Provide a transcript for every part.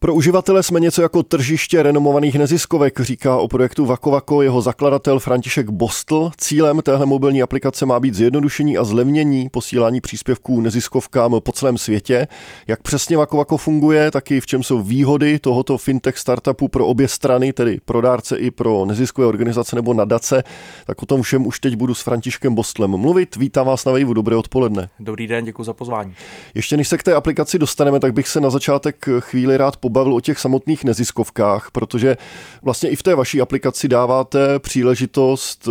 Pro uživatele jsme něco jako tržiště renomovaných neziskovek, říká o projektu Vakovako jeho zakladatel František Bostl. Cílem téhle mobilní aplikace má být zjednodušení a zlevnění posílání příspěvků neziskovkám po celém světě. Jak přesně Vakovako funguje, taky v čem jsou výhody tohoto fintech startupu pro obě strany, tedy pro dárce i pro neziskové organizace nebo nadace, tak o tom všem už teď budu s Františkem Bostlem mluvit. Vítám vás na Waveu, dobré odpoledne. Dobrý den, děkuji za pozvání. Ještě než se k té aplikaci dostaneme, tak bych se na začátek chvíli rád bavil o těch samotných neziskovkách, protože vlastně i v té vaší aplikaci dáváte příležitost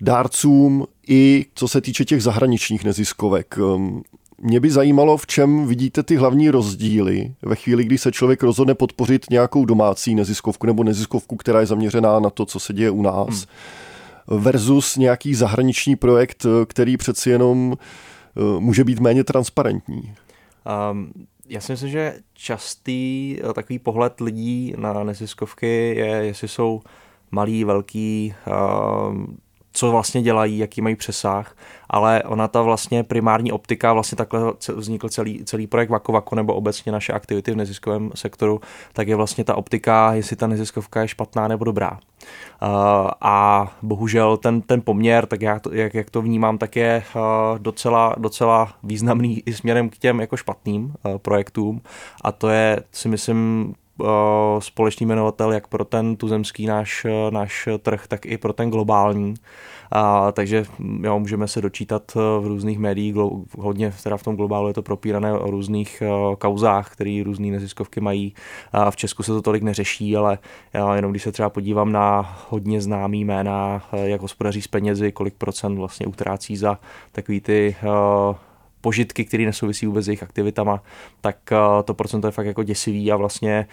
dárcům i co se týče těch zahraničních neziskovek. Mě by zajímalo, v čem vidíte ty hlavní rozdíly ve chvíli, kdy se člověk rozhodne podpořit nějakou domácí neziskovku nebo neziskovku, která je zaměřená na to, co se děje u nás, versus nějaký zahraniční projekt, který přeci jenom může být méně transparentní. Já si myslím, že častý takový pohled lidí na neziskovky je, jestli jsou malí, velký, co vlastně dělají, jaký mají přesah, ale ona ta vlastně primární optika, vlastně takhle vznikl celý projekt Vakovako nebo obecně naše aktivity v neziskovém sektoru, tak je vlastně ta optika, jestli ta neziskovka je špatná nebo dobrá. A bohužel ten poměr, tak jak to vnímám, tak je docela významný i směrem k těm jako špatným projektům, a to je, si myslím, společný jmenovatel jak pro ten tuzemský náš trh, tak i pro ten globální. Takže jo, můžeme se dočítat v různých médiích, hodně teda v tom globálu je to propírané o různých kauzách, které různé neziskovky mají. V Česku se to tolik neřeší, ale jenom když se třeba podívám na hodně známý jména, jak hospodaří s penězi, kolik procent vlastně utrácí za takový ty požitky, které nesouvisí vůbec s jejich aktivitama, tak to procento je fakt jako děsivý, a vlastně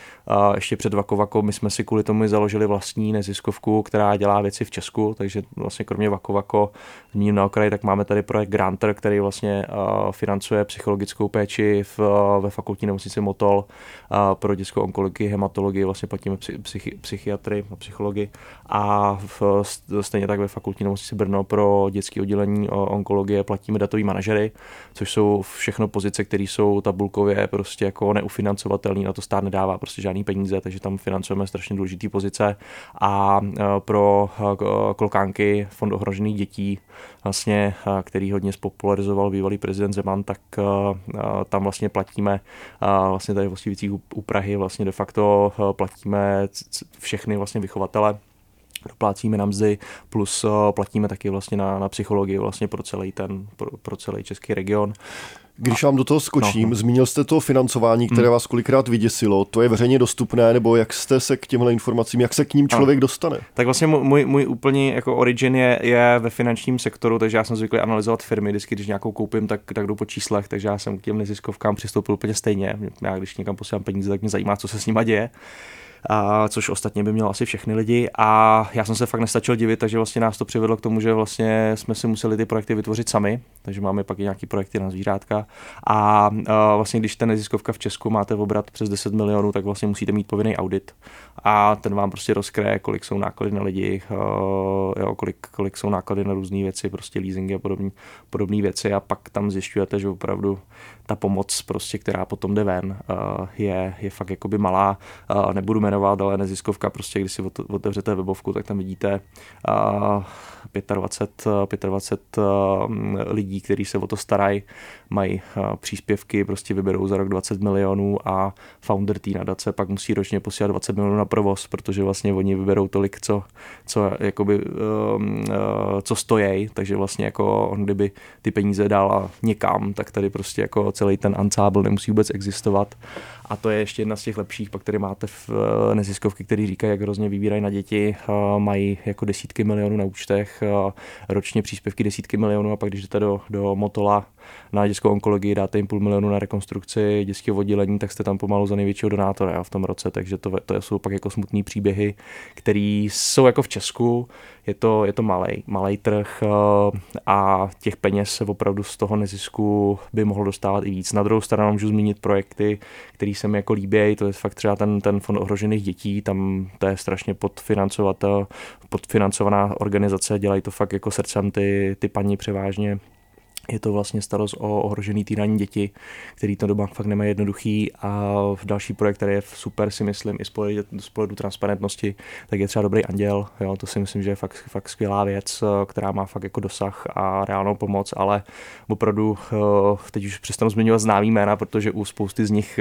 ještě před Vakovako my jsme si kvůli tomu založili vlastní neziskovku, která dělá věci v Česku, takže vlastně kromě Vakovako, zmíním na okraji, tak máme tady projekt Grantr, který vlastně financuje psychologickou péči ve fakultní nemocnici Motol pro dětskou onkologii, hematologii, vlastně platíme psychiatry a psychologi, a stejně tak ve fakultní nemocnici Brno pro dětské oddělení onkologie platíme datoví manažery, což jsou všechno pozice, které jsou tabulkově prostě jako neufinancovatelné, na to stát nedává prostě žádný peníze, takže tam financujeme strašně důležité pozice. A pro klokánky Fond ohrožených dětí, vlastně, který hodně spopularizoval bývalý prezident Zeman, tak tam vlastně platíme, vlastně tady v Hostivicích u Prahy vlastně de facto platíme všechny vlastně vychovatele, doplácíme na mzdy, plus platíme taky vlastně na psychologii vlastně pro celý český region. Když vám do toho skočím, Zmínil jste to financování, které vás kolikrát vyděsilo, to je veřejně dostupné, nebo jak jste se k těmhle informacím, jak se k ním člověk dostane? Tak vlastně můj úplný jako origin je ve finančním sektoru, takže já jsem zvyklý analyzovat firmy, vždycky, když nějakou koupím, tak jdu po číslech, takže já jsem k těm neziskovkám přistoupil úplně stejně. Já když někam posílám peníze, tak mě zajímá, co se s nima děje. Což ostatně by mělo asi všechny lidi, a já jsem se fakt nestačil divit, takže vlastně nás to přivedlo k tomu, že vlastně jsme si museli ty projekty vytvořit sami, takže máme pak i nějaký projekty na zvířátka, a vlastně když ta neziskovka v Česku máte obrat přes 10 milionů, tak vlastně musíte mít povinný audit, a ten vám prostě rozkryje, kolik jsou náklady na lidi, kolik jsou náklady na různé věci, prostě leasingy a podobné věci, a pak tam zjišťujete, že opravdu ta pomoc prostě, která potom jde ven, je fakt jakoby malá. Nebudu jmenovat, ale neziskovka prostě, když si otevřete webovku, tak tam vidíte 25 lidí, kteří se o to starají, mají příspěvky, prostě vyberou za rok 20 milionů a founder té nadace pak musí ročně posílat 20 milionů na provoz, protože vlastně oni vyberou tolik, co jakoby, co stojí, takže vlastně jako on kdyby ty peníze dal někam, tak tady prostě jako celý ten ansábl nemusí vůbec existovat. A to je ještě jedna z těch lepších, pak tady máte neziskovky, které říkají, jak hrozně vybírají na děti, mají jako desítky milionů na účtech, ročně příspěvky desítky milionů, a pak když jdete do Motola na dětskou onkologii, dáte jim 500 000 na rekonstrukci dětského oddělení, tak jste tam pomalu za největšího donátora v tom roce, takže to jsou pak jako smutný příběhy, které jsou jako v Česku, je to malej trh, a těch peněz se opravdu z toho nezisku by mohlo dostávat i víc. Na druhou stranu můžu zmínit projekty, které se mi jako líbí, to je fakt třeba ten Fond ohrožených dětí, tam to je strašně podfinancovaná organizace, dělají to fakt jako srdcem ty paní převážně, Je to vlastně starost o ohrožený týraní děti, který to doma fakt nemají jednoduchý, a další projekt, který je super, si myslím, i z pohledu transparentnosti, tak je třeba Dobrý anděl. Jo, to si myslím, že je fakt skvělá věc, která má fakt jako dosah a reálnou pomoc, ale opravdu teď už přestanu zmiňovat známý jména, protože u spousty z nich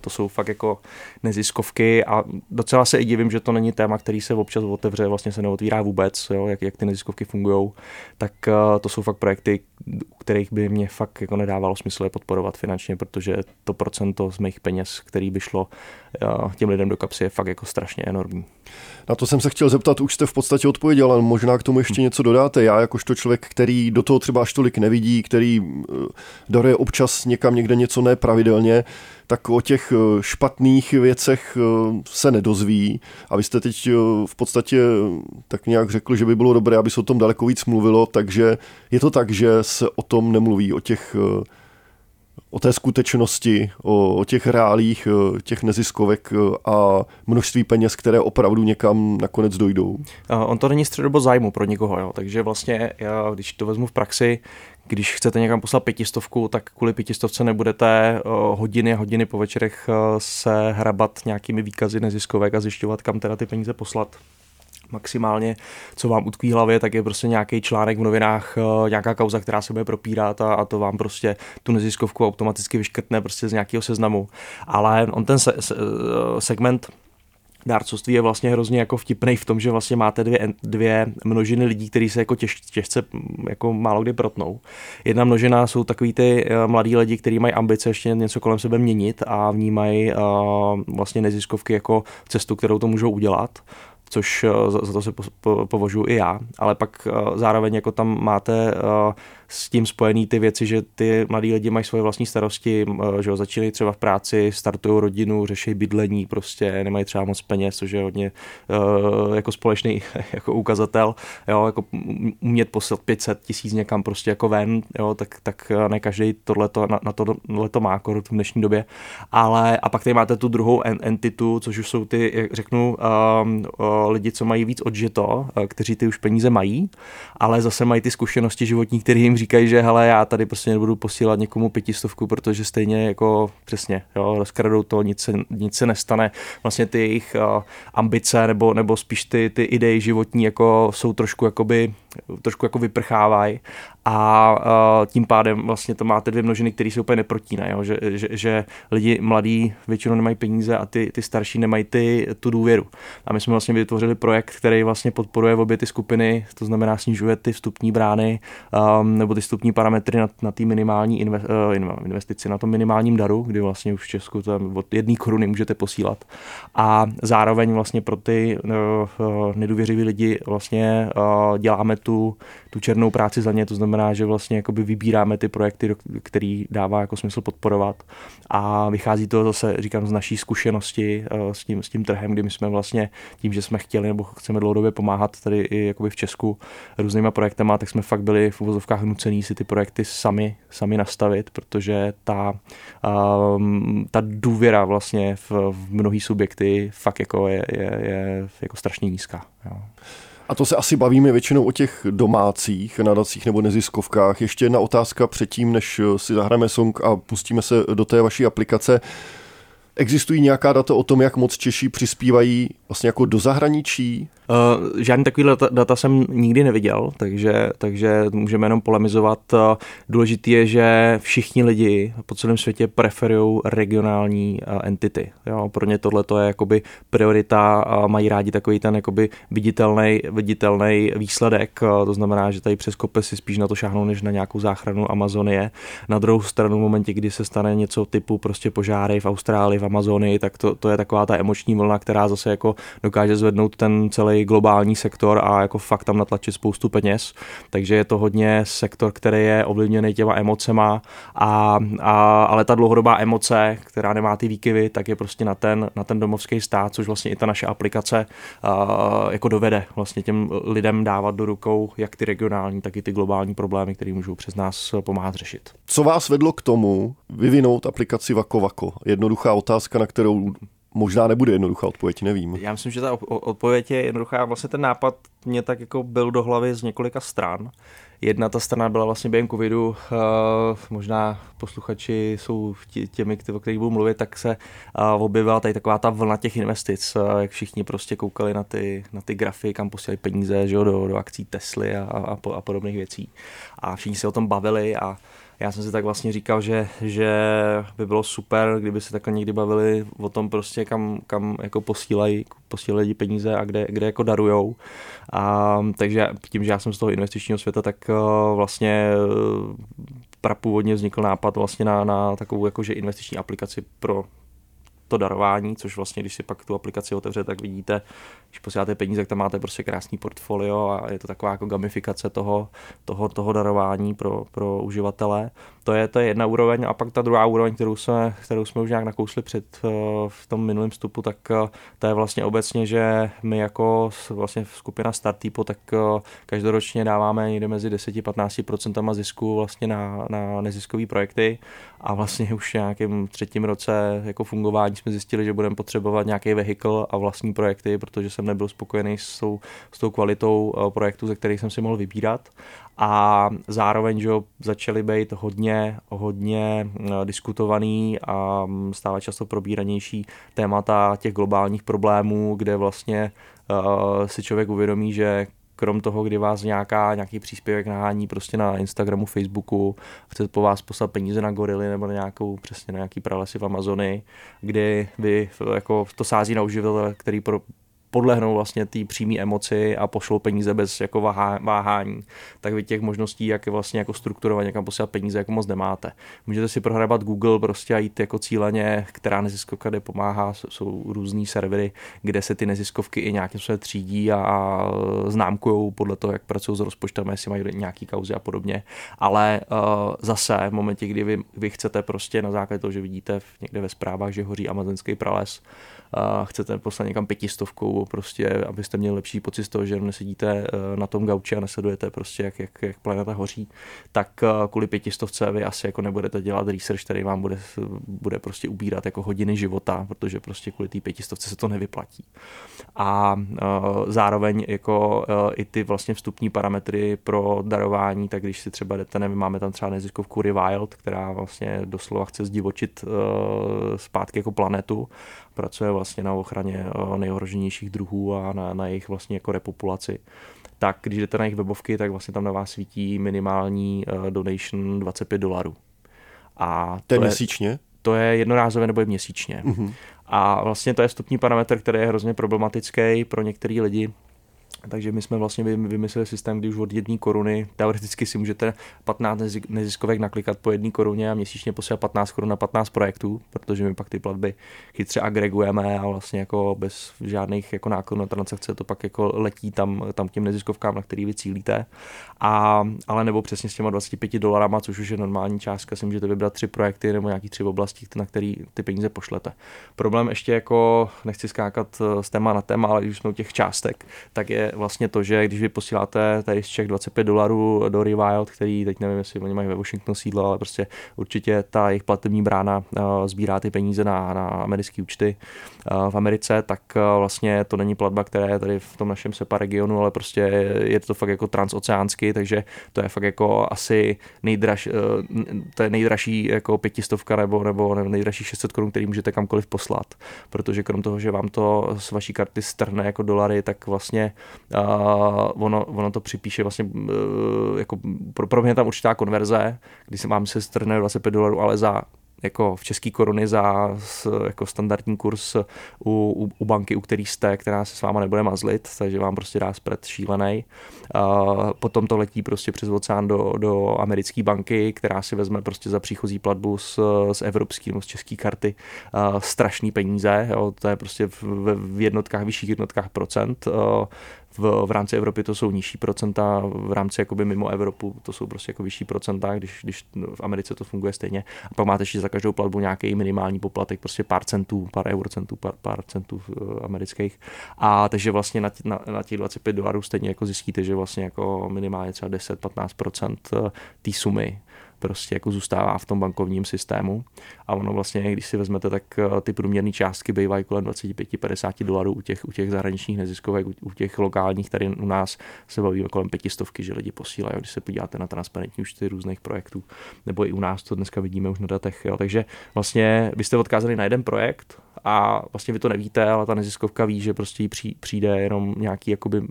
to jsou fakt jako neziskovky a docela se i divím, že to není téma, který se občas otevře, vlastně se neotvírá vůbec, jo, jak ty neziskovky fungujou, tak to jsou fakt projekty, kterých by mě fakt jako nedávalo smysl je podporovat finančně, protože to procento z mých peněz, který by šlo těm lidem do kapsy, je fakt jako strašně enormní. Na to jsem se chtěl zeptat, už jste v podstatě odpověděl, ale možná k tomu ještě něco dodáte. Já jakožto člověk, který do toho třeba až tolik nevidí, který daruje občas někam někde něco nepravidelně, tak o těch špatných věcech se nedozví. A vy jste teď v podstatě tak nějak řekl, že by bylo dobré, aby se o tom daleko víc mluvilo, takže je to tak, že se o tom nemluví, o té skutečnosti, o těch reálích, těch neziskovek a množství peněz, které opravdu někam nakonec dojdou. On to není středobo zájmu pro nikoho, jo? Takže vlastně já, když to vezmu v praxi, když chcete někam poslat 500, tak kvůli 500 nebudete hodiny a hodiny po večerech se hrabat nějakými výkazy neziskovek a zjišťovat, kam teda ty peníze poslat. Maximálně, co vám utkví hlavě, tak je prostě nějaký článek v novinách, nějaká kauza, která se bude propírat, a to vám prostě tu neziskovku automaticky vyškrtne prostě z nějakého seznamu. Ale on ten segment dárcovství je vlastně hrozně jako vtipnej v tom, že vlastně máte dvě množiny lidí, kteří se jako těžce jako málo kdy protnou. Jedna množina jsou takový ty mladí lidi, kteří mají ambice ještě něco kolem sebe měnit a vnímají vlastně neziskovky jako cestu, kterou to můžou udělat, což za to se považuji i já, ale pak zároveň jako tam máte s tím spojený ty věci, že ty mladí lidi mají svoje vlastní starosti, že jo, začínají třeba v práci, startují rodinu, řeší bydlení, prostě nemají třeba moc peněz, což je hodně jako společný jako ukazatel, jo, jako umět poslat 500 000 někam prostě jako ven, jo, tak ne každý tohleto, na tohleto má jako v dnešní době, ale a pak tady máte tu druhou entitu, což už jsou ty, jak řeknu, lidi, co mají víc odžito, kteří ty už peníze mají, ale zase mají ty zkušenosti životní, které jim říkají, že hele, já tady prostě nebudu posílat někomu 500, protože stejně jako přesně, jo, rozkradou to, nic se nestane. Vlastně ty jejich ambice nebo spíš ty idei životní jako jsou trošku jako vyprchávají a tím pádem vlastně to máte dvě množiny, které se úplně neprotínají, že lidi mladí většinou nemají peníze a ty starší nemají tu důvěru. A my jsme vlastně vytvořili projekt, který vlastně podporuje obě ty skupiny, to znamená snižuje ty vstupní brány nebo ty vstupní parametry na té minimální investici, na tom minimálním daru, kdy vlastně už v Česku tam od 1 koruny můžete posílat. A zároveň vlastně pro ty nedůvěřiví lidi vlastně děláme tu černou práci za ně, to znamená, že vlastně jakoby vybíráme ty projekty, který dává jako smysl podporovat, a vychází to zase, říkám, z naší zkušenosti s tím trhem, kdy my jsme vlastně tím, že jsme chtěli nebo chceme dlouhodobě pomáhat tady i jakoby v Česku různýma projektama, tak jsme fakt byli v uvozovkách nucený si ty projekty sami nastavit, protože ta důvěra vlastně v mnohý subjekty fakt jako je jako strašně nízká. Jo. A to se asi bavíme většinou o těch domácích nadacích nebo neziskovkách. Ještě jedna otázka předtím, než si zahrajeme song a pustíme se do té vaší aplikace. Existují nějaká data o tom, jak moc Češi přispívají vlastně jako do zahraničí? Žádný takový data jsem nikdy neviděl, takže můžeme jenom polemizovat. Důležitý je, že všichni lidi po celém světě preferují regionální entity. Jo, pro ně tohle to je jakoby priorita a mají rádi takový ten jakoby viditelný výsledek. To znamená, že tady přes kope si spíš na to šáhnou, než na nějakou záchranu Amazonie. Na druhou stranu v momentě, kdy se stane něco typu prostě požáry v Austrálii, v Amazonii, tak to je taková ta emoční vlna, která zase jako dokáže zvednout ten celý globální sektor a jako fakt tam natlačit spoustu peněz. Takže je to hodně sektor, který je ovlivněný těma emocema, ale ta dlouhodobá emoce, která nemá ty výkyvy, tak je prostě na ten domovský stát, což vlastně i ta naše aplikace jako dovede vlastně těm lidem dávat do rukou jak ty regionální, tak i ty globální problémy, které můžou přes nás pomáhat řešit. Co vás vedlo k tomu vyvinout aplikaci Vakovako? Jednoduchá otázka, na kterou možná nebude jednoduchá odpověď, nevím. Já myslím, že ta odpověď je jednoduchá. Vlastně ten nápad mě tak jako byl do hlavy z několika stran. Jedna ta strana byla vlastně během covidu, možná posluchači jsou těmi, o kterých budu mluvit, tak se objevila tady taková ta vlna těch investic, jak všichni prostě koukali na ty grafy, kam posílali peníze, že jo, do akcí Tesly a podobných věcí. A všichni se o tom bavili a já jsem si tak vlastně říkal, že by bylo super, kdyby se takhle někdy bavili o tom prostě, kam jako posílají lidi peníze a kde jako darujou. A takže tím, že já jsem z toho investičního světa, tak vlastně prapůvodně vznikl nápad vlastně na takovou jakože investiční aplikaci pro to darování, což vlastně, když si pak tu aplikaci otevře, tak vidíte, když posíláte peníze, tak tam máte prostě krásný portfolio a je to taková jako gamifikace toho darování pro uživatele. To je jedna úroveň a pak ta druhá úroveň, kterou jsme už nějak nakousli v tom minulém vstupu, tak to je vlastně obecně, že my jako vlastně skupina Startypo, tak každoročně dáváme někde mezi 10-15% zisku vlastně na neziskové projekty a vlastně už v nějakém třetím roce jako fungování jsme zjistili, že budeme potřebovat nějaký vehikl a vlastní projekty, protože jsem nebyl spokojený s tou kvalitou projektů, ze kterých jsem si mohl vybírat. A zároveň, že začaly být hodně diskutovaný a stále často probíranější témata těch globálních problémů, kde vlastně si člověk uvědomí, že krom toho, kdy vás nějaký příspěvek nahání prostě na Instagramu, Facebooku, chce po vás poslat peníze na gorily nebo na nějaký pralesy v Amazonii, kdy vy jako to sází na uživatele, který podlehnou vlastně té přímé emoci a pošlou peníze bez jako váhání, tak vy těch možností, jak vlastně jako strukturovat někam posílat peníze, jako moc nemáte. Můžete si prohrabat Google prostě a jít jako cíleně, která neziskovka, kde pomáhá, jsou různý servery, kde se ty neziskovky i nějakým způsobem třídí a známkujou podle toho, jak pracují s rozpočtem, jestli mají nějaký kauzy a podobně. Ale zase v momentě, kdy vy chcete prostě na základě toho, že vidíte někde ve zprávách, že hoří amazonský prales, chcete poslat někam 500, prostě, abyste měli lepší pocit z toho, že nesedíte na tom gauči a nesledujete prostě, jak planeta hoří, tak kvůli 500 vy asi jako nebudete dělat research, který vám bude prostě ubírat jako hodiny života, protože prostě kvůli té 500 se to nevyplatí. A zároveň jako i ty vlastně vstupní parametry pro darování, tak když si třeba jdete, nevím, máme tam třeba neziskovku Rewild, která vlastně doslova chce zdivočit zpátky jako planetu, pracuje vlastně na ochraně nejohroženějších druhů a na jejich vlastně jako repopulaci. Tak když jdete na jejich webovky, tak vlastně tam na vás svítí minimální donation $25. A to je měsíčně? To je jednorázové nebo je měsíčně. Mm-hmm. A vlastně to je vstupní parametr, který je hrozně problematický pro některý lidi. Takže my jsme vlastně vymysleli systém, kdy už od 1 koruny, teoreticky si můžete 15 neziskovek naklikat po 1 koruně a měsíčně posílat 15 korun na 15 projektů, protože my pak ty platby chytře agregujeme a vlastně jako bez žádných jako nákladů na transakce to pak jako letí tam těm neziskovkám, na který vy cílíte. Ale nebo přesně s těma $25, což už je normální částka, si můžete vybrat 3 projekty nebo nějaký 3 oblasti, na který ty peníze pošlete. Problém ještě jako, nechci skákat z téma na téma, ale když jsme u těch částek, tak je vlastně to, že když vy posíláte tady z Čech $25 do Rewild, který teď nevím, jestli oni mají ve Washingtonu sídlo, ale prostě určitě ta jejich platební brána sbírá ty peníze na americké účty v Americe, tak vlastně to není platba, která je tady v tom našem SEPA regionu, ale prostě je to fakt jako transoceánsky, takže to je fakt jako asi nejdražší jako 500 nebo nejdražší 600 Kč, který můžete kamkoliv poslat, protože krom toho, že vám to z vaší karty strhne jako dolary, tak vlastně ono to připíše vlastně jako pro mě tam určitá konverze, když se mám se strhne $25, ale za jako v české koruny za jako standardní kurz u banky, u který jste, která se s váma nebude mazlit, takže vám prostě dá spread šílený. Potom to letí prostě přes oceán do americké banky, která si vezme prostě za příchozí platbu z evropské nebo z české karty strašný peníze, jo, to je prostě v jednotkách, vyšších jednotkách procent. V rámci Evropy to jsou nižší procenta, v rámci jakoby mimo Evropu to jsou prostě jako vyšší procenta, když v Americe to funguje stejně. A pak máte ještě za každou platbu nějaký minimální poplatek, prostě pár centů, pár eurocentů, pár centů amerických. A takže vlastně na těch $25 stejně jako zjistíte, že vlastně jako minimálně třeba 10-15% té sumy prostě jako zůstává v tom bankovním systému. A ono vlastně, když si vezmete, tak ty průměrné částky bývají kolem $25–50 u těch zahraničních neziskovek, u těch lokálních, tady u nás se bavíme kolem 500, že lidi posílají, když se podíváte na transparentní účty různých projektů, nebo i u nás to dneska vidíme už na datech. Jo. Takže vlastně vy jste odkázaný na jeden projekt a vlastně vy to nevíte, ale ta neziskovka ví, že prostě přijde jenom nějaký jakoby,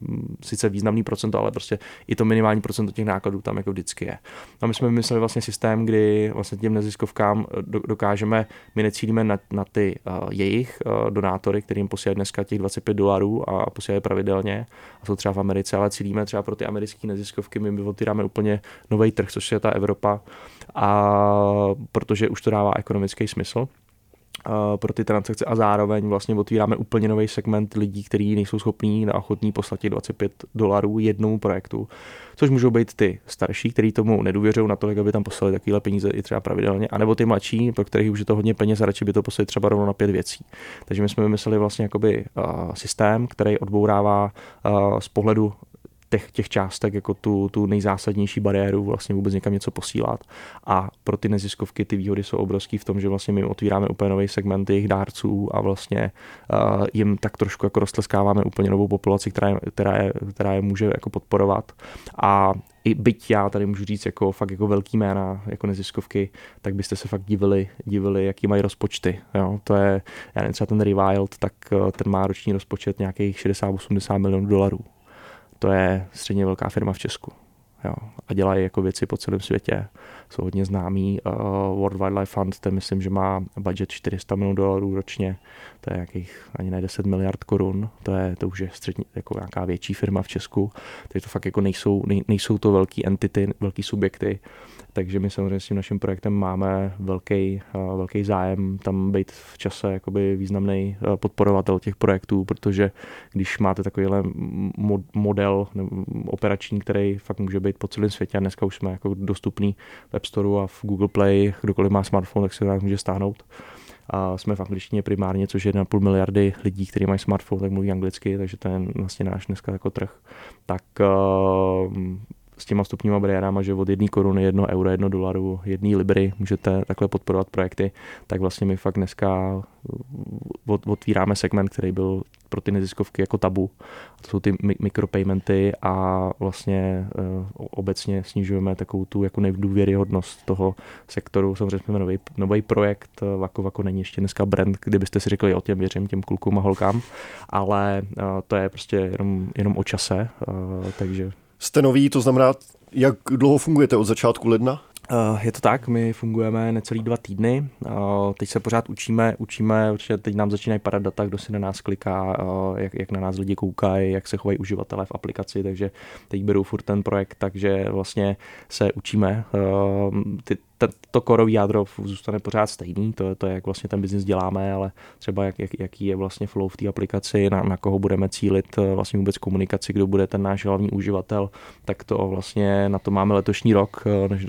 sice významný procento, ale prostě i to minimální procento těch nákladů tam jako vždycky je. A my jsme vymysleli vlastně systém, kdy vlastně těm neziskovkám dokážeme, my necílíme na ty jejich donátory, kterým posílají dneska těch $25 a posílají pravidelně, a jsou třeba v Americe, ale cílíme třeba pro ty americké neziskovky, my otvíráme úplně nový trh, což je ta Evropa, a protože už to dává ekonomický smysl pro ty transakce, a zároveň vlastně otvíráme úplně nový segment lidí, kteří nejsou schopní na ochotní poslat $25 jednomu projektu, což můžou být ty starší, kteří tomu nedůvěřují na to, aby tam poslali takovéhle peníze i třeba pravidelně, anebo ty mladší, pro kterých už je to hodně peněz a radši by to poslali třeba rovno na 5 věcí. Takže my jsme vymysleli vlastně jakoby systém, který odbourává z pohledu těch částek jako tu nejzásadnější bariéru vlastně vůbec někam něco posílat. A pro ty neziskovky ty výhody jsou obrovský v tom, že vlastně my otvíráme úplně nový segment jejich dárců a vlastně jim tak trošku jako roztleskáváme úplně novou populaci, která je může jako podporovat. A i byť já tady můžu říct jako fakt jako velký jména, jako neziskovky, tak byste se fakt divili, jaký mají rozpočty. Jo? To je, já nevím, třeba ten Rewild, tak ten má roční rozpočet nějakých $60–80 milionů. To je středně velká firma v Česku. Jo. A dělají jako věci po celém světě. Jsou hodně známí. World Wildlife Fund, ten myslím, že má budget $400 milionů ročně. To je nějakých ani ne 10 miliard korun. To už je středně, jako nějaká větší firma v Česku. Takže to fakt jako nejsou to velký entity, velký subjekty. Takže my samozřejmě s tím naším projektem máme velký zájem tam být v čase jakoby významný podporovatel těch projektů, protože když máte takovýhle model operační, který fakt může být po celém světě, a dneska už jsme jako dostupný v App Storeu a v Google Play, kdokoliv má smartphone, tak se nás může stáhnout. A jsme v angličtině primárně, což je 1,5 miliardy lidí, kteří mají smartphone, tak mluví anglicky, takže to je vlastně náš dneska jako trh. Tak s těma vstupníma bariérama, že od 1 koruny, 1 euro, 1 dolaru, 1 libry můžete takhle podporovat projekty, tak vlastně my fakt dneska otvíráme segment, který byl pro ty neziskovky jako tabu. To jsou ty mikropaymenty a vlastně obecně snižujeme takovou tu jako nedůvěryhodnost toho sektoru. Samozřejmě jsme nový projekt. Vakovako není ještě dneska brand, kdybyste si řekli, o těm věřím, těm klukům a holkám, ale to je prostě jenom o čase, takže... Jste nový, to znamená, jak dlouho fungujete od začátku ledna? Je to tak, my fungujeme necelý 2 týdny, teď se pořád učíme, protože teď nám začínají padat data, kdo si na nás kliká, jak na nás lidi koukají, jak se chovají uživatelé v aplikaci, takže teď berou furt ten projekt, takže vlastně se učíme. To korový jádro zůstane pořád stejný, to je, jak vlastně ten biznis děláme, ale třeba jaký je vlastně flow v té aplikaci, na koho budeme cílit, vlastně vůbec komunikaci, kdo bude ten náš hlavní uživatel, tak to vlastně na to máme letošní rok, než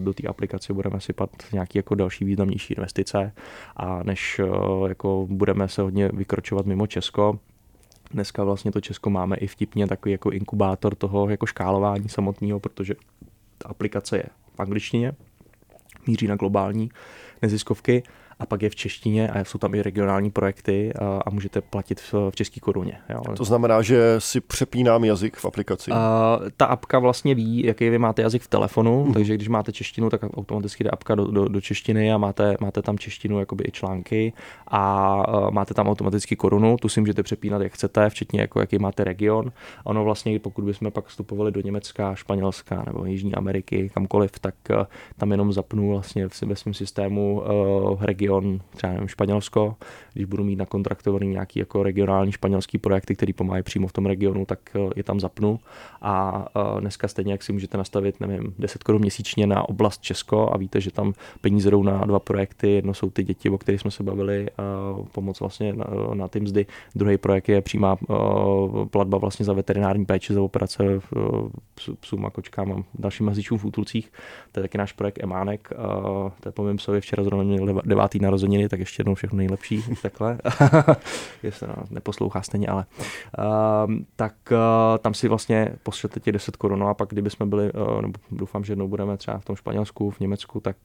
do té aplikace budeme sypat nějaké jako další významnější investice a než jako budeme se hodně vykročovat mimo Česko. Dneska vlastně to Česko máme i vtipně takový jako inkubátor toho jako škálování samotného, protože ta aplikace je v angličtině, míří na globální neziskovky a pak je v češtině a jsou tam i regionální projekty a můžete platit v české koruně. Jo. To znamená, že si přepínám jazyk v aplikaci? Ta apka vlastně ví, jaký vy máte jazyk v telefonu, takže když máte češtinu, tak automaticky jde apka do češtiny a máte tam češtinu jakoby i články a máte tam automaticky korunu, tu si můžete přepínat jak chcete, včetně jako jaký máte region. Ono vlastně, pokud bychom pak vstupovali do Německa, Španělska nebo Jižní Ameriky, kamkoliv, tak tam jenom zapnu vlastně ve svém systému region, třeba nevím, Španělsko, když budu mít nakontraktovaný nějaký jako regionální španělský projekty, který pomáhají přímo v tom regionu, tak je tam zapnu a dneska stejně, jak si můžete nastavit, nevím, 10 Kč měsíčně na oblast Česko a víte, že tam peníze jdou na 2 projekty, jedno jsou ty děti, o kterých jsme se bavili, pomoc vlastně na ty mzdy, druhý projekt je přímá platba vlastně za veterinární péči, za operace psům a kočkám a dalším mazlíčům v útulcích, to je taky náš projekt Emánek, to je po mém psovi, včera zrovna měl 9. pátý narozeniny, tak ještě jednou všechno nejlepší, takhle, jestli neposlouchá stejně, ale tam si vlastně pošlete těch 10 korun a pak kdyby jsme byli, doufám, že jednou budeme třeba v tom Španělsku, v Německu, tak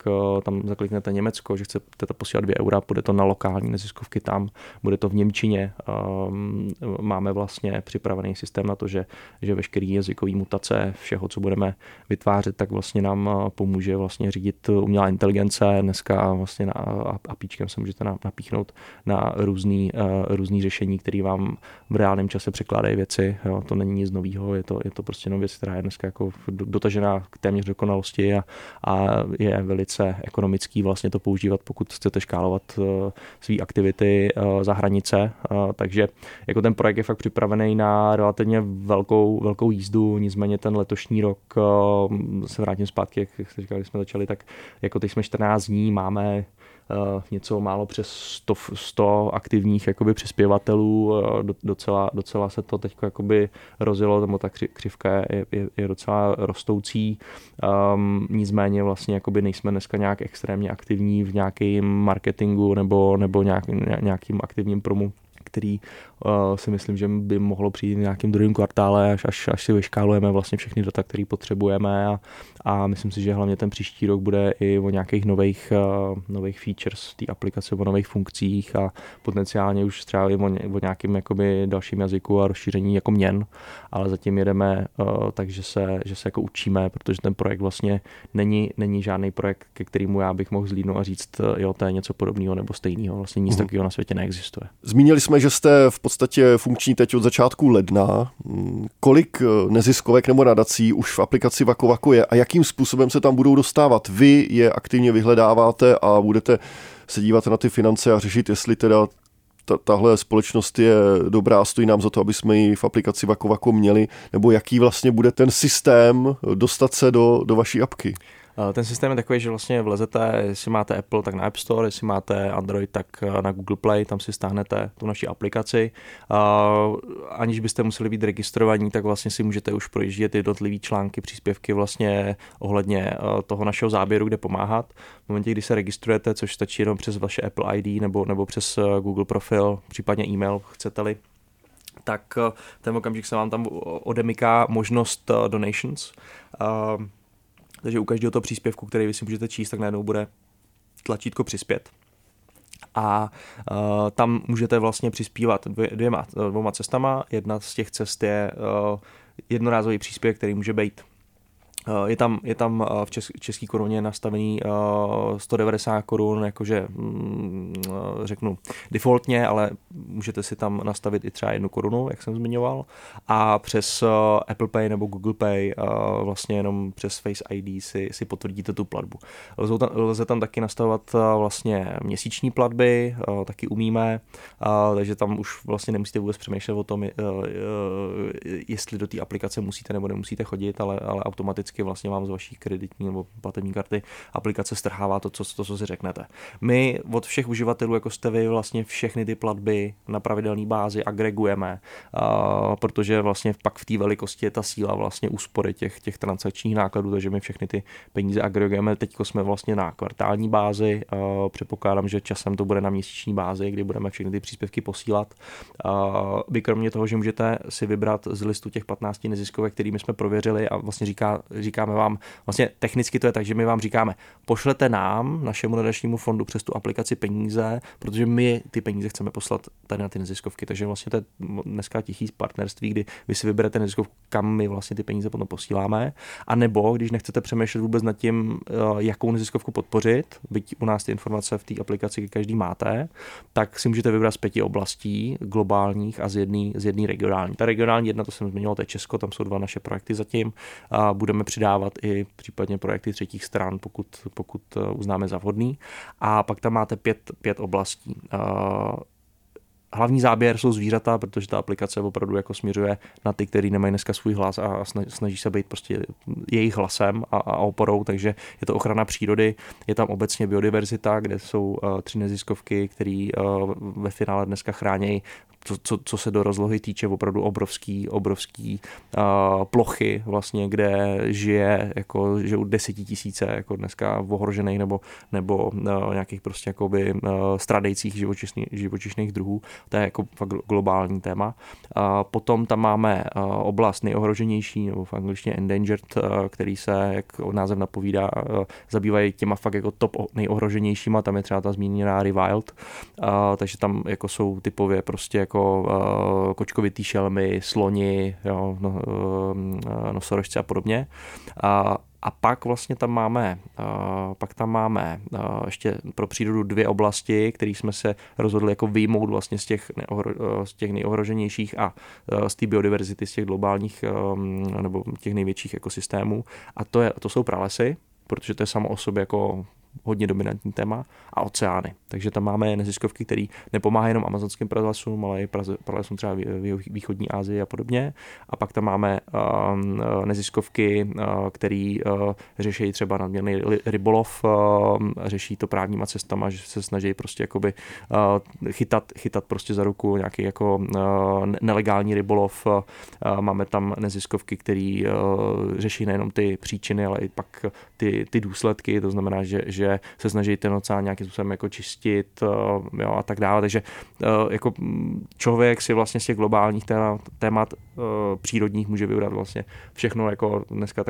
tam zakliknete Německo, že chcete to posílat 2 eura, bude to na lokální neziskovky tam, bude to v němčině, máme vlastně připravený systém na to, že veškerý jazykový mutace všeho, co budeme vytvářet, tak vlastně nám pomůže vlastně řídit umělá inteligence. Dneska vlastně na APIčkem se můžete napíchnout na různý řešení, které vám v reálném čase překládají věci. Jo, to není nic nového, je to prostě jenom věc, která je dneska jako dotažená k téměř dokonalosti a je velice ekonomický vlastně to používat, pokud chcete škálovat svý aktivity za hranice. Takže jako ten projekt je fakt připravený na relativně velkou jízdu, nicméně ten letošní rok, se vrátím zpátky, jak jste říkal, když jsme začali, tak jako teď jsme 14 dní, máme něco málo přes 100 aktivních jakoby přispěvatelů, docela se to teď jakoby rozjelo, tam ta křivka je docela rostoucí, nicméně vlastně jakoby nejsme dneska nějak extrémně aktivní v nějakém marketingu nebo nějakým aktivním promu, který si myslím, že by mohlo přijít v nějakém druhém kvartále, až si vyškálujeme vlastně všechny data, které potřebujeme a myslím si, že hlavně ten příští rok bude i o nějakých nových features té aplikace, o nových funkcích a potenciálně už třeba i o nějakém jakoby dalším jazyku a rozšíření jako měn, ale zatím jedeme takže že se jako učíme, protože ten projekt vlastně není žádný projekt, ke kterému já bych mohl zlídnout a říct, jo, to je něco podobného nebo stejného, vlastně nic takového na světě neexistuje. Zmínili jsme, že jste v podstatě funkční teď od začátku ledna. Kolik neziskovek nebo nadací už v aplikaci Vakovako je a jakým způsobem se tam budou dostávat? Vy je aktivně vyhledáváte a budete se dívat na ty finance a řešit, jestli teda tahle společnost je dobrá, stojí nám za to, aby jsme ji v aplikaci Vakovako měli, nebo jaký vlastně bude ten systém dostat se do vaší apky? Ten systém je takový, že vlastně vlezete, jestli máte Apple, tak na App Store, jestli máte Android, tak na Google Play, tam si stáhnete tu naši aplikaci. Aniž byste museli být registrovaní, tak vlastně si můžete už projíždět jednotlivý články, příspěvky vlastně ohledně toho našeho záběru, kde pomáhat. V momentě, kdy se registrujete, což stačí jenom přes vaše Apple ID nebo přes Google profil, případně e-mail, chcete-li, tak ten okamžik se vám tam odemyká možnost donations. Takže u každého toho příspěvku, který vy si můžete číst, tak najednou bude tlačítko přispět. A tam můžete vlastně přispívat dvěma cestama. Jedna z těch cest je jednorázový příspěvek, který může být. Je tam v české koruně nastavený 190 korun, jakože řeknu defaultně, ale můžete si tam nastavit i třeba 1 korunu, jak jsem zmiňoval. A přes Apple Pay nebo Google Pay vlastně jenom přes Face ID si potvrdíte tu platbu. Lze tam taky nastavovat vlastně měsíční platby, taky umíme, takže tam už vlastně nemusíte vůbec přemýšlet o tom, jestli do té aplikace musíte nebo nemusíte chodit, ale automaticky vlastně vám z vaší kreditní nebo platební karty aplikace strhává to, co si řeknete. My od všech uživatelů, jako jste vy, vlastně všechny ty platby na pravidelné bázi agregujeme, protože vlastně pak v té velikosti je ta síla vlastně úspory těch transakčních nákladů, takže my všechny ty peníze agregujeme. Teďko jsme vlastně na kvartální bázi, předpokládám, že časem to bude na měsíční bázi, kdy budeme všechny ty příspěvky posílat. Vy kromě toho, že můžete si vybrat z listu těch 15 neziskovek, kterými jsme prověřili a vlastně říkáme vám, vlastně technicky to je tak, že my vám říkáme, pošlete nám, našemu nadačnímu fondu přes tu aplikaci peníze, protože my ty peníze chceme poslat tady na ty neziskovky. Takže vlastně to je dneska tichý partnerství, kdy vy si vyberete neziskovku, kam my vlastně ty peníze potom posíláme. A nebo když nechcete přemýšlet vůbec nad tím, jakou neziskovku podpořit, byť u nás ty informace v té aplikaci každý máte, tak si můžete vybrat z 5 oblastí globálních a z jedné regionální. Ta regionální jedna, to jsem zmiňoval, to je Česko, tam jsou 2 naše projekty zatím. A budeme přidávat i případně projekty třetích stran, pokud uznáme za vhodný. A pak tam máte 5 oblastí. hlavní záběr jsou zvířata, protože ta aplikace opravdu jako směřuje na ty, kteří nemají dneska svůj hlas a snaží se být prostě jejich hlasem a oporou, takže je to ochrana přírody, je tam obecně biodiverzita, kde jsou 3 neziskovky, které ve finále dneska chránějí, co se do rozlohy týče, opravdu obrovský plochy vlastně, kde žije jako že u 10 000 jako dneska ohrožených nebo nějakých prostě jakoby stradajících živočišných druhů. To je jako fakt globální téma. Potom tam máme oblast nejohroženější, nebo v angličtině endangered, který se, jak název napovídá, zabývají těma fakt jako top nejohroženějšíma, tam je třeba ta zmíněná Rewild, takže tam jako jsou typově prostě jako kočkovitý šelmy, sloni, jo, nosorožci a podobně. A pak vlastně tam máme, ještě pro přírodu 2 oblasti, které jsme se rozhodli jako vyjmout vlastně z těch nejohroženějších a z té biodiverzity, z těch globálních nebo těch největších ekosystémů. A to jsou pralesy, protože to je samo o sobě jako hodně dominantní téma, a oceány. Takže tam máme neziskovky, které nepomáhají jenom amazonským pralesům, ale i pralesům třeba v východní Asii a podobně. A pak tam máme neziskovky, které řeší třeba nadměrný rybolov, řeší to právníma cestama, že se snaží prostě jakoby chytat prostě za ruku nějaký jako nelegální rybolov. Máme tam neziskovky, které řeší nejenom ty příčiny, ale i pak ty důsledky, to znamená, že se snaží ten oceán nějakým způsobem jako čistit, jo, a tak dále. Takže jako člověk si vlastně z těch globálních témat přírodních může vybrat vlastně všechno jako dneska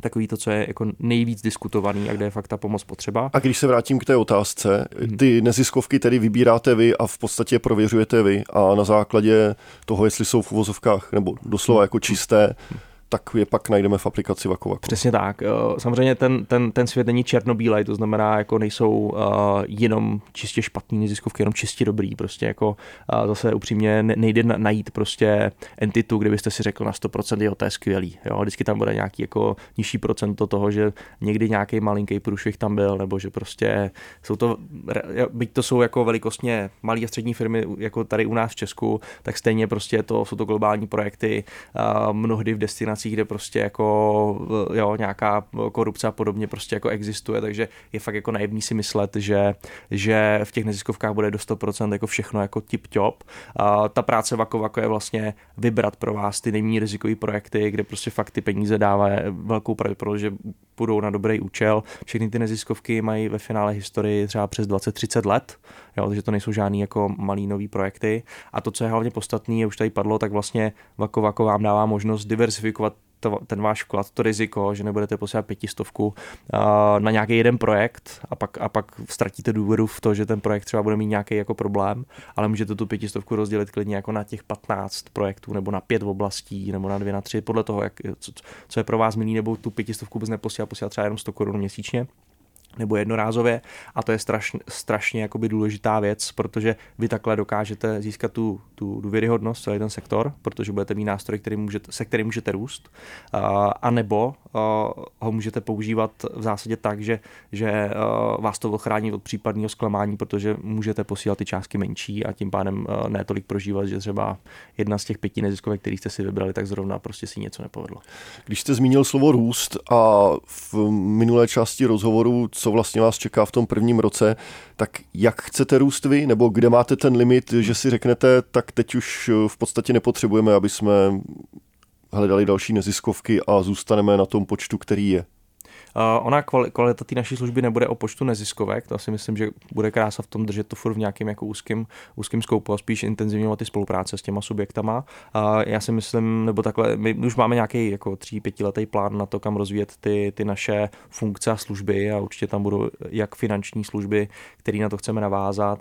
takový to, co je jako nejvíc diskutovaný a kde je fakt ta pomoc potřeba. A když se vrátím k té otázce, ty neziskovky tedy vybíráte vy a v podstatě prověřujete vy a na základě toho, jestli jsou v uvozovkách nebo doslova jako čisté, tak je pak najdeme v aplikaci Vakovako. Přesně tak. Samozřejmě ten svět není černobílej, to znamená, jako nejsou jenom čistě špatný neziskovky, jenom čistě dobrý. Prostě jako zase upřímně nejde najít prostě entitu, kde byste si řekl na 100%, jo, to je skvělý. Jo? Vždycky tam bude nějaký jako nižší procento toho, že někdy nějaký malinký průšvih tam byl, nebo že prostě jsou to, byť to jsou jako velikostně malé a střední firmy, jako tady u nás v Česku, tak stejně prostě jsou to globální projekty, mnohdy v destinaci, kde prostě jako jo, nějaká korupce a podobně prostě jako existuje, takže je fakt jako naivní si myslet, že v těch neziskovkách bude do 100% jako všechno jako tip-top. A ta práce Vakovako je vlastně vybrat pro vás ty nejméně rizikové projekty, kde prostě fakt ty peníze dává velkou pravděpodobnost, že budou na dobrý účel. Všechny ty neziskovky mají ve finále historii třeba přes 20-30 let, jo, takže to nejsou žádný jako malý nový projekty. A to, co je hlavně podstatný, už tady padlo, tak vlastně Vakovako vám dává možnost diversifikovat ten váš vklad, to riziko, že nebudete posílat 500 na nějaký jeden projekt a pak ztratíte důvěru v to, že ten projekt třeba bude mít nějaký jako problém, ale můžete tu 500 rozdělit klidně jako na těch 15 projektů nebo na 5 oblastí nebo na 2, na 3, podle toho, co je pro vás milý, nebo tu 500 vůbec neposílat třeba jenom 100 Kč měsíčně nebo jednorázově, a to je strašně jakoby důležitá věc, protože vy takhle dokážete získat tu důvěryhodnost celý ten sektor, protože budete mít nástroj, se kterým můžete růst, anebo ho můžete používat v zásadě tak, že vás to ochrání od případného zklamání, protože můžete posílat ty částky menší a tím pádem ne tolik prožívat, že třeba jedna z těch 5 neziskovek, který jste si vybrali, tak zrovna prostě si něco nepovedlo. Když jste zmínil slovo růst a v minulé části rozhovoru, co vlastně vás čeká v tom prvním roce, tak jak chcete růst vy, nebo kde máte ten limit, že si řeknete, tak teď už v podstatě nepotřebujeme, aby jsme hledali další neziskovky a zůstaneme na tom počtu, který je? Ona kvalita té naší služby nebude o počtu neziskovek, to si myslím, že bude krása v tom držet to furt v nějakém jako úzkém skoupu a spíš intenzivněvat ty spolupráce s těma subjektama. Já si myslím, nebo takhle, my už máme nějaký jako 3-5letý plán na to, kam rozvíjet ty naše funkce a služby, a určitě tam budou jak finanční služby, které na to chceme navázat,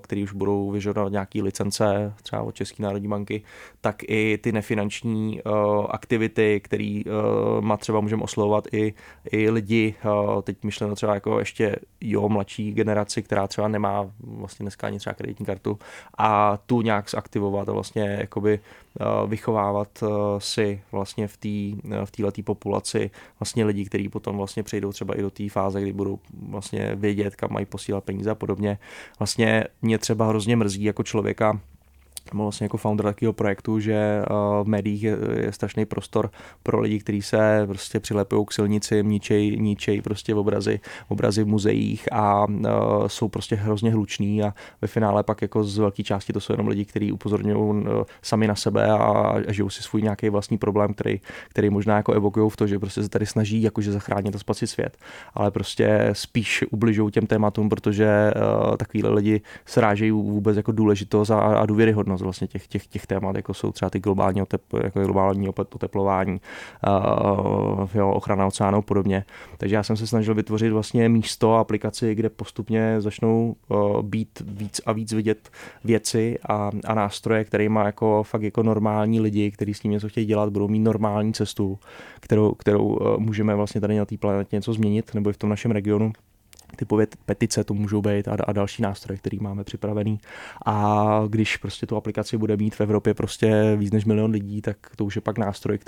které už budou vyžadovat nějaké licence třeba od České národní banky, tak i ty nefinanční aktivity, které má třeba můžeme oslovovat i i lidi, teď myšleno třeba jako ještě mladší generaci, která třeba nemá vlastně dneska ani třeba kreditní kartu, a tu nějak zaktivovat a vlastně jakoby vychovávat si vlastně v této populaci vlastně lidi, kteří potom vlastně přejdou třeba i do té fáze, kdy budou vlastně vědět, kam mají posílat peníze a podobně. Vlastně mě třeba hrozně mrzí jako člověka, vlastně jako founder takového projektu, že v médiích je strašný prostor pro lidi, kteří se prostě přilepují k silnici, ničej prostě obrazy v muzeích a jsou prostě hrozně hluční a ve finále pak jako z velké části to jsou jenom lidi, kteří upozorňují sami na sebe a žijou si svůj nějaký vlastní problém, který možná jako evokují v to, že prostě se tady snaží jakože zachránit a spasit svět, ale prostě spíš ubližují těm tématům, protože takovýhle lidi srážejí vůbec jako důležitost a důvěryhodnost vlastně těch témat, jako jsou třeba ty globální oteplování, ochrana oceánů a podobně. Takže já jsem se snažil vytvořit vlastně místo a aplikaci, kde postupně začnou být víc a víc vidět věci a nástroje, které má jako fakt jako normální lidi, kteří s tím něco chtějí dělat, budou mít normální cestu, kterou můžeme vlastně tady na té planetě něco změnit, nebo i v tom našem regionu. Typové petice to můžou být a další nástroje, který máme připravený. A když prostě tu aplikaci bude mít v Evropě prostě víc než 1 milion lidí, tak to už je pak nástroj,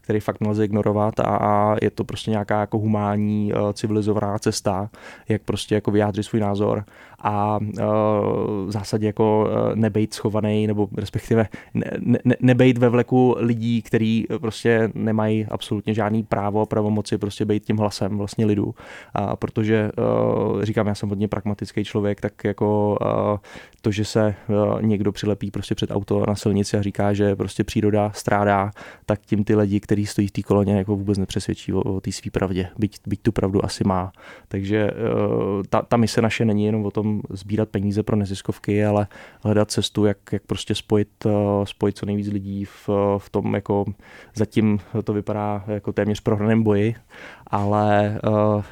který fakt nelze ignorovat a je to prostě nějaká jako humánní, civilizovaná cesta, jak prostě jako vyjádřit svůj názor a v zásadě jako nebejt schovaný, nebo respektive nebejt ve vleku lidí, který prostě nemají absolutně žádný pravomoci prostě být tím hlasem vlastně lidu, protože říkám, já jsem hodně pragmatický člověk, tak jako to, že se někdo přilepí prostě před auto na silnici a říká, že prostě příroda strádá, tak tím ty lidi, kteří stojí v té koloně, jako vůbec nepřesvědčí o té své pravdě, byť tu pravdu asi má. Takže ta mise naše není jenom o tom sbírat peníze pro neziskovky, ale hledat cestu, jak prostě spojit co nejvíc lidí v tom, jako zatím to vypadá jako téměř prohraném boji, ale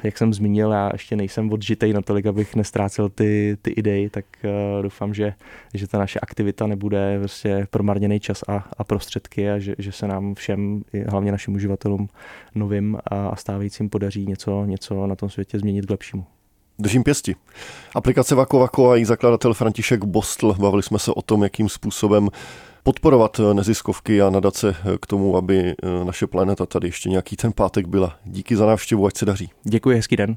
jak jsem zmínil, já ještě nejsem odžitej natolik, abych nestrácel ty idei, tak doufám, že ta naše aktivita nebude vlastně promarněný čas a prostředky a že se nám všem, hlavně našim uživatelům novým a stávajícím podaří něco na tom světě změnit k lepšímu. Držím pěsti. Aplikace Vakovako a její zakladatel František Bostl. Bavili jsme se o tom, jakým způsobem podporovat neziskovky a nadace k tomu, aby naše planeta tady ještě nějaký ten pátek byla. Díky za návštěvu, ať se daří. Děkuji, hezký den.